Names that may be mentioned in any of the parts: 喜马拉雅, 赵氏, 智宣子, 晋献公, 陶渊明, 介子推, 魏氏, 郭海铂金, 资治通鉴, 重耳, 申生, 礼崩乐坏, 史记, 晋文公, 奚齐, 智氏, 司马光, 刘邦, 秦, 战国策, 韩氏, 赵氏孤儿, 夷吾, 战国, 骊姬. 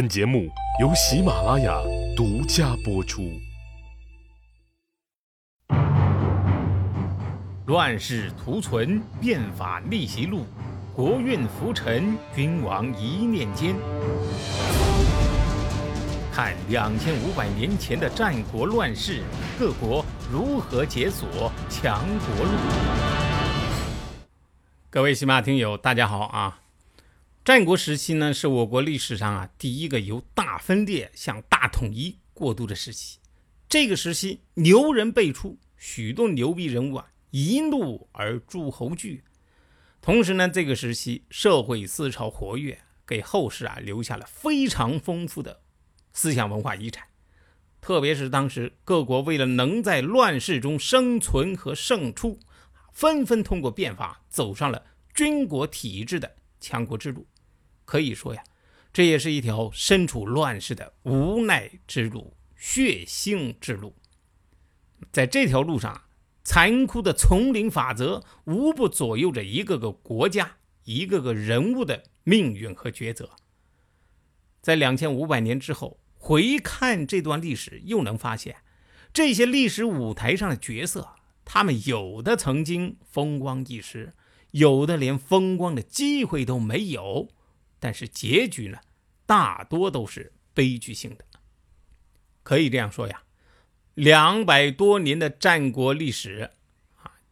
本节目由喜马拉雅独家播出。乱世图存，变法逆袭路，国运浮沉，君王一念间。看2500年前的战国乱世，各国如何解锁强国路。各位喜马听友，大家好啊！战国时期呢，是我国历史上第一个由大分裂向大统一过渡的时期。这个时期牛人辈出，许多牛逼人物一怒而诸侯惧。同时呢，这个时期社会思潮活跃，给后世留下了非常丰富的思想文化遗产。特别是当时各国为了能在乱世中生存和胜出，纷纷通过变法走上了军国体制的强国之路。可以说呀，这也是一条身处乱世的无奈之路、血腥之路。在这条路上，残酷的丛林法则无不左右着一个个国家、一个个人物的命运和抉择。在2500年之后，回看这段历史，又能发现这些历史舞台上的角色，他们有的曾经风光一时，有的连风光的机会都没有，但是结局呢，大多都是悲剧性的。可以这样说呀，200多年的战国历史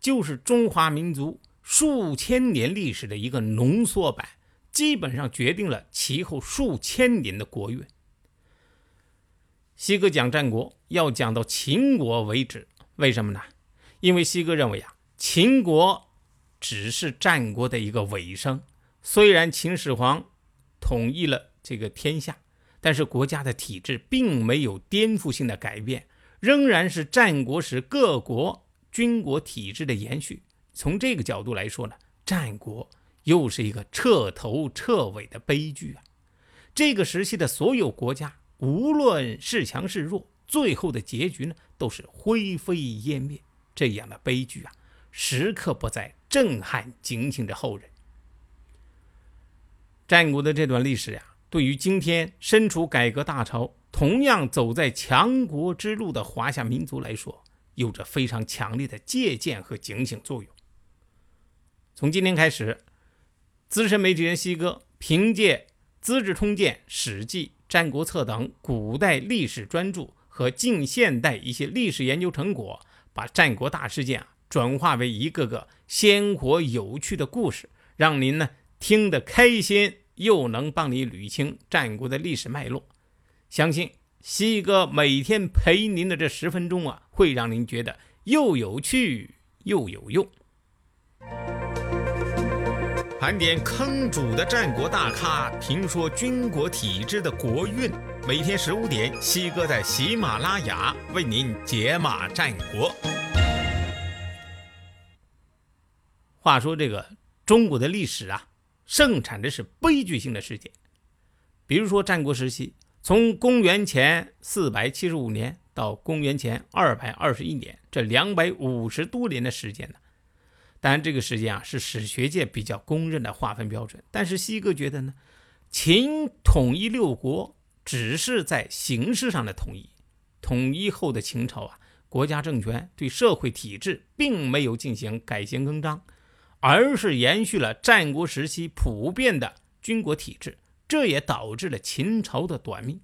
就是中华民族数千年历史的一个浓缩版，基本上决定了其后数千年的国运。西哥讲战国要讲到秦国为止，为什么呢？因为西哥认为秦国只是战国的一个尾声。虽然秦始皇统一了这个天下，但是国家的体制并没有颠覆性的改变，仍然是战国时各国军国体制的延续。从这个角度来说呢，战国又是一个彻头彻尾的悲剧。这个时期的所有国家，无论是强是弱，最后的结局呢，都是灰飞烟灭。这样的悲剧时刻不再震撼警醒着后人。战国的这段历史对于今天身处改革大潮、同样走在强国之路的华夏民族来说，有着非常强烈的借鉴和警醒作用。从今天开始，资深媒体人西哥凭借资治通鉴、史记、战国策等古代历史专著和近现代一些历史研究成果，把战国大事件转化为一个个鲜活有趣的故事，让您呢听得开心，又能帮你捋清战国的历史脉络。相信西哥每天陪您的这10分钟会让您觉得又有趣又有用。盘点坑主的战国大咖，评说军国体制的国运。每天15点，西哥在喜马拉雅为您解码战国。话说这个中国的历史盛产的是悲剧性的事件。比如说战国时期，从公元前475年到公元前221年，这250多年的时间呢，当然这个时间是史学界比较公认的划分标准。但是西哥觉得呢，秦统一6国只是在形式上的统一。统一后的秦朝国家政权对社会体制并没有进行改弦更张，而是延续了战国时期普遍的军国体制，这也导致了秦朝的短命。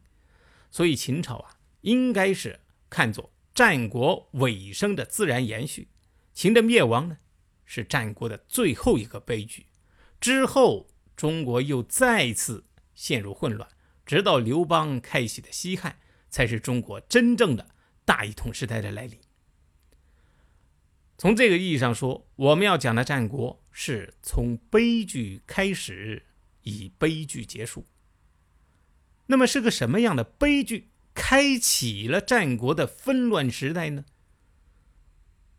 所以秦朝应该是看作战国尾声的自然延续。秦的灭亡呢，是战国的最后一个悲剧。之后中国又再次陷入混乱，直到刘邦开启的西汉，才是中国真正的大一统时代的来临。从这个意义上说，我们要讲的战国是从悲剧开始，以悲剧结束。那么是个什么样的悲剧开启了战国的纷乱时代呢？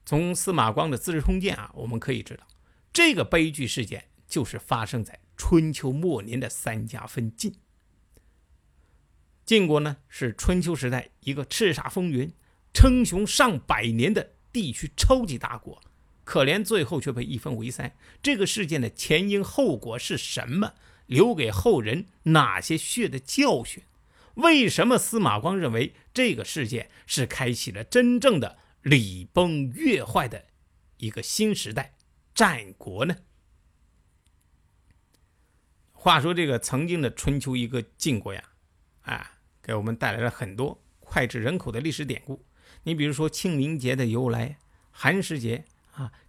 从司马光的《资治通鉴》我们可以知道，这个悲剧事件就是发生在春秋末年的3家分晋。晋国呢，是春秋时代一个叱咤风云、称雄上100年的地区超级大国，可怜最后却被1分为3。这个事件的前因后果是什么？留给后人哪些血的教训？为什么司马光认为这个事件是开启了真正的礼崩乐坏的一个新时代战国呢？话说这个曾经的春秋一个晋国呀，给我们带来了很多脍炙人口的历史典故。你比如说清明节的由来，寒食节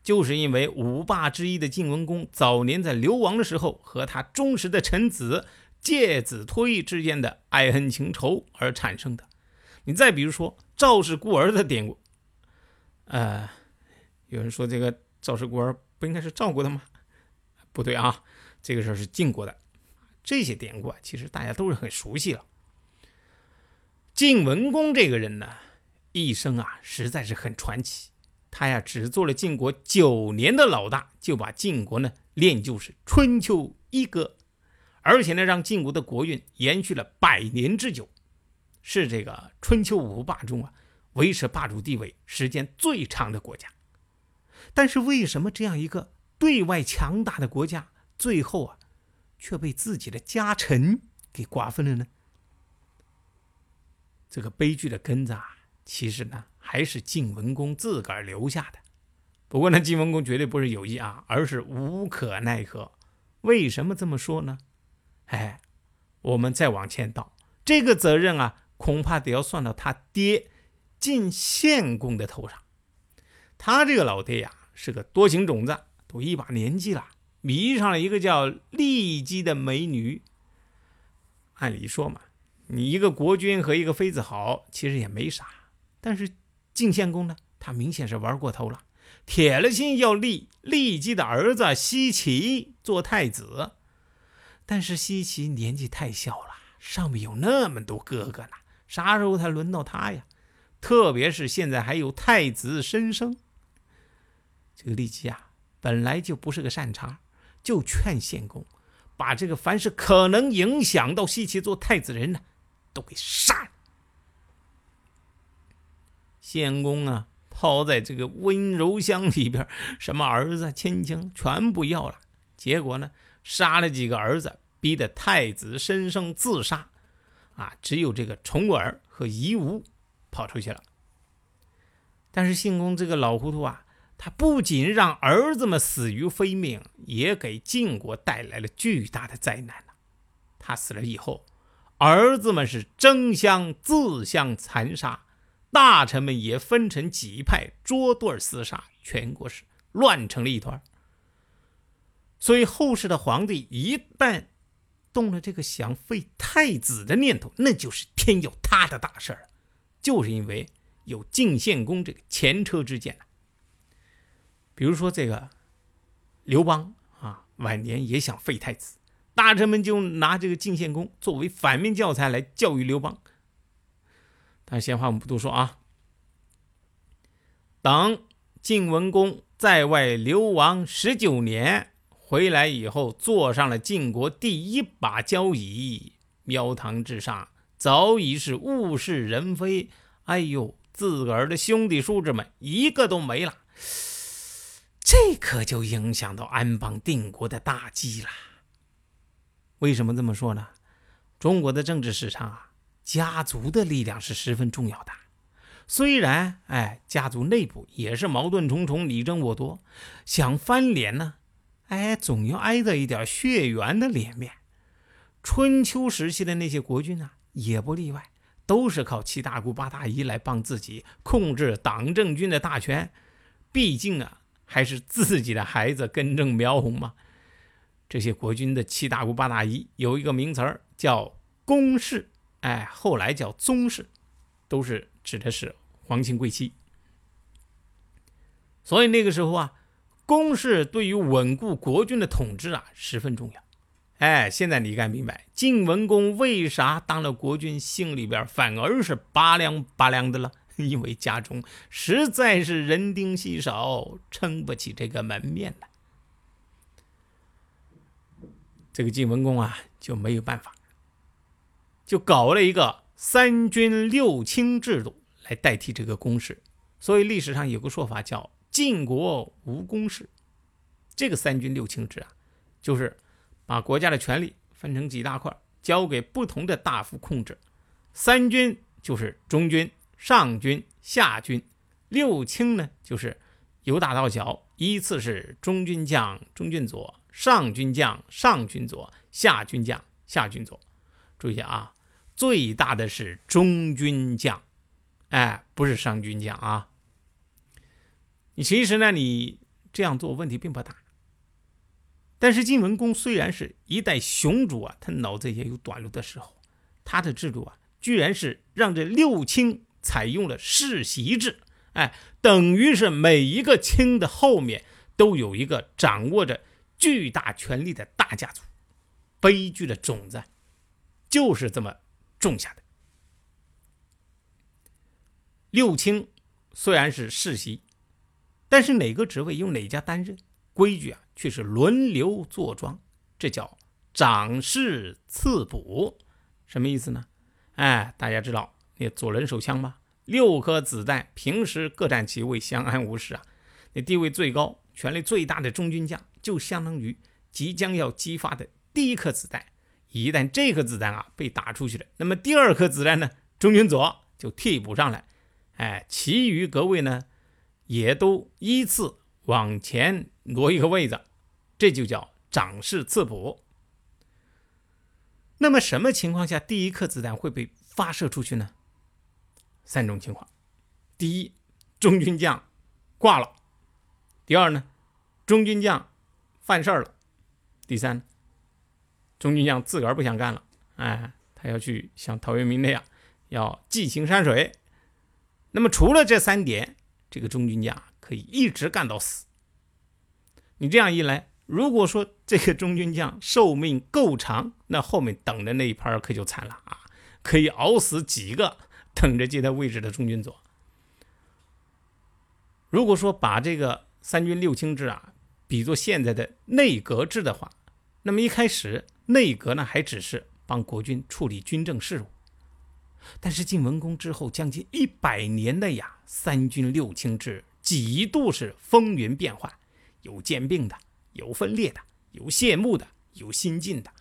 就是因为五霸之一的晋文公早年在流亡的时候和他忠实的臣子介子推之间的爱恨情仇而产生的。你再比如说赵氏孤儿的典故，有人说这个赵氏孤儿不应该是赵国的吗？不对啊，这个事是晋国的。这些典故其实大家都是很熟悉了。晋文公这个人呢，一生实在是很传奇。他只做了晋国9年的老大，就把晋国呢练就是春秋一哥，而且呢让晋国的国运延续了100年之久，是这个春秋五霸中维持霸主地位时间最长的国家。但是为什么这样一个对外强大的国家，最后却被自己的家臣给瓜分了呢？这个悲剧的根子其实呢还是晋文公自个儿留下的。不过呢，晋文公绝对不是有意而是无可奈何。为什么这么说呢？我们再往前倒，这个责任恐怕得要算到他爹晋献公的头上。他这个老爹是个多情种子，都一把年纪了，迷上了一个叫骊姬的美女。按理说嘛，你一个国君和一个妃子好，其实也没啥。但是晋献公呢，他明显是玩过头了，铁了心要立骊姬的儿子奚齐做太子。但是奚齐年纪太小了，上面有那么多哥哥呢，啥时候才轮到他呀？特别是现在还有太子申生。这个骊姬本来就不是个善茬，就劝献公把这个凡是可能影响到奚齐做太子的人呢，都给杀了。献公泡在这个温柔乡里边，什么儿子亲情全不要了，结果呢杀了几个儿子，逼得太子申生自杀只有这个重耳和夷吾跑出去了。但是献公这个老糊涂他不仅让儿子们死于非命，也给晋国带来了巨大的灾难他死了以后，儿子们是争相自相残杀，大臣们也分成几派捉对厮杀，全国是乱成了一团。所以后世的皇帝一旦动了这个想废太子的念头，那就是天要塌的大事了，就是因为有晋献公这个前车之鉴比如说这个刘邦晚年也想废太子，大臣们就拿这个晋献公作为反面教材来教育刘邦。但闲话我们不多说当晋文公在外流亡19年回来以后，坐上了晋国第1把交椅，庙堂之上早已是物是人非。自个儿的兄弟叔侄们一个都没了，这可就影响到安邦定国的大计了。为什么这么说呢？中国的政治史上家族的力量是十分重要的。虽然家族内部也是矛盾重重，你争我夺，想翻脸呢总要挨着一点血缘的脸面。春秋时期的那些国君也不例外，都是靠七大姑八大姨来帮自己控制党政军的大权。毕竟还是自己的孩子根正苗红嘛。这些国君的七大姑八大姨有一个名词叫公室，后来叫宗室，都是指的是皇亲贵戚。所以那个时候公室对于稳固国君的统治十分重要。现在你该明白晋文公为啥当了国君心里边反而是拔凉拔凉的了，因为家中实在是人丁稀少，撑不起这个门面了。这个晋文公就没有办法，就搞了一个3君6卿制度来代替这个公室。所以历史上有个说法叫晋国无公室。这个3君6卿制就是把国家的权力分成几大块，交给不同的大夫控制，三军就是中军、上军、下军，六卿呢就是由大到小，依次是中军将中军左，上军将上军左，下军将下军左。注意啊，最大的是中军将，不是上军将啊。你其实呢，你这样做问题并不大。但是晋文公虽然是一代雄主啊，他脑子也有短路的时候。他的制度啊，居然是让这六卿采用了世袭制，等于是每一个卿的后面都有一个掌握着巨大权力的大家族。悲剧的种子就是这么种下的。六卿虽然是世袭，但是哪个职位由哪家担任，规矩啊却是轮流坐庄，这叫长侍次补。什么意思呢？大家知道那左轮手枪吧，六颗子弹平时各占其位，相安无事啊。那地位最高、权力最大的中军将就相当于即将要激发的第一颗子弹，一旦这颗子弹啊被打出去了，那么第二颗子弹呢，中军左就替补上来，其余各位呢也都依次往前挪一个位子，这就叫长侍次补。那么什么情况下第一颗子弹会被发射出去呢？三种情况：第一，中军将挂了；第二呢，中军将犯事了；第三，中军将自个儿不想干了，他要去像陶渊明那样要寄情山水。那么除了这三点，这个中军将可以一直干到死。你这样一来，如果说这个中军将寿命够长，那后面等着那一盘可就惨了啊！可以熬死几个等着接他位置的中军左。如果说把这个三军六卿制啊比作现在的内阁制的话，那么一开始内阁呢还只是帮国君处理军政事务，但是晋文公之后将近100年内呀，三军六卿制几度是风云变幻，有兼并的，有分裂的，有谢幕的，有新进的，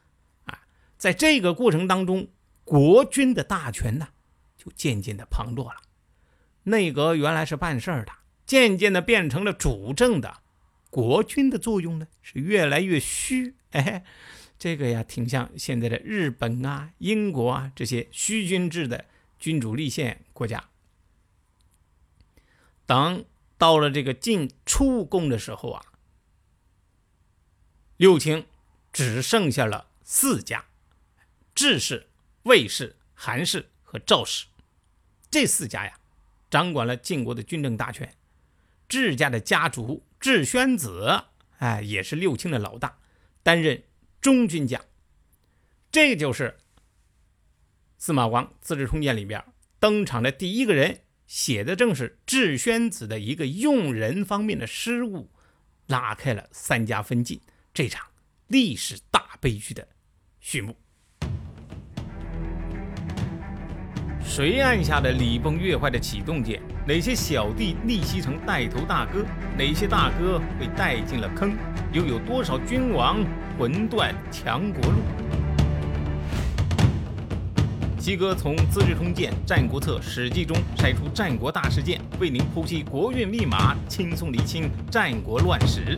在这个过程当中，国君的大权呢就渐渐的旁落了。内阁原来是办事的，渐渐的变成了主政的，国君的作用呢是越来越虚。这个呀挺像现在的日本啊、英国啊这些虚君制的君主立宪国家。当到了这个晋出贡的时候啊，六卿只剩下了4家，智氏、魏氏、韩氏和赵氏。这4家呀掌管了晋国的军政大权。智家的家主智宣子，也是六卿的老大，担任中军将。这就是司马光《资治通鉴》里边登场的第一个人，写的正是智宣子的一个用人方面的失误，拉开了3家分晋这场历史大悲剧的序幕。谁按下的礼崩乐坏的启动键？哪些小弟逆袭成带头大哥？哪些大哥被带进了坑？又有多少君王魂断强国路？西哥从《资治通鉴》《战国策》《史记》中筛出战国大事件，为您剖析国运密码，轻松厘清战国乱史。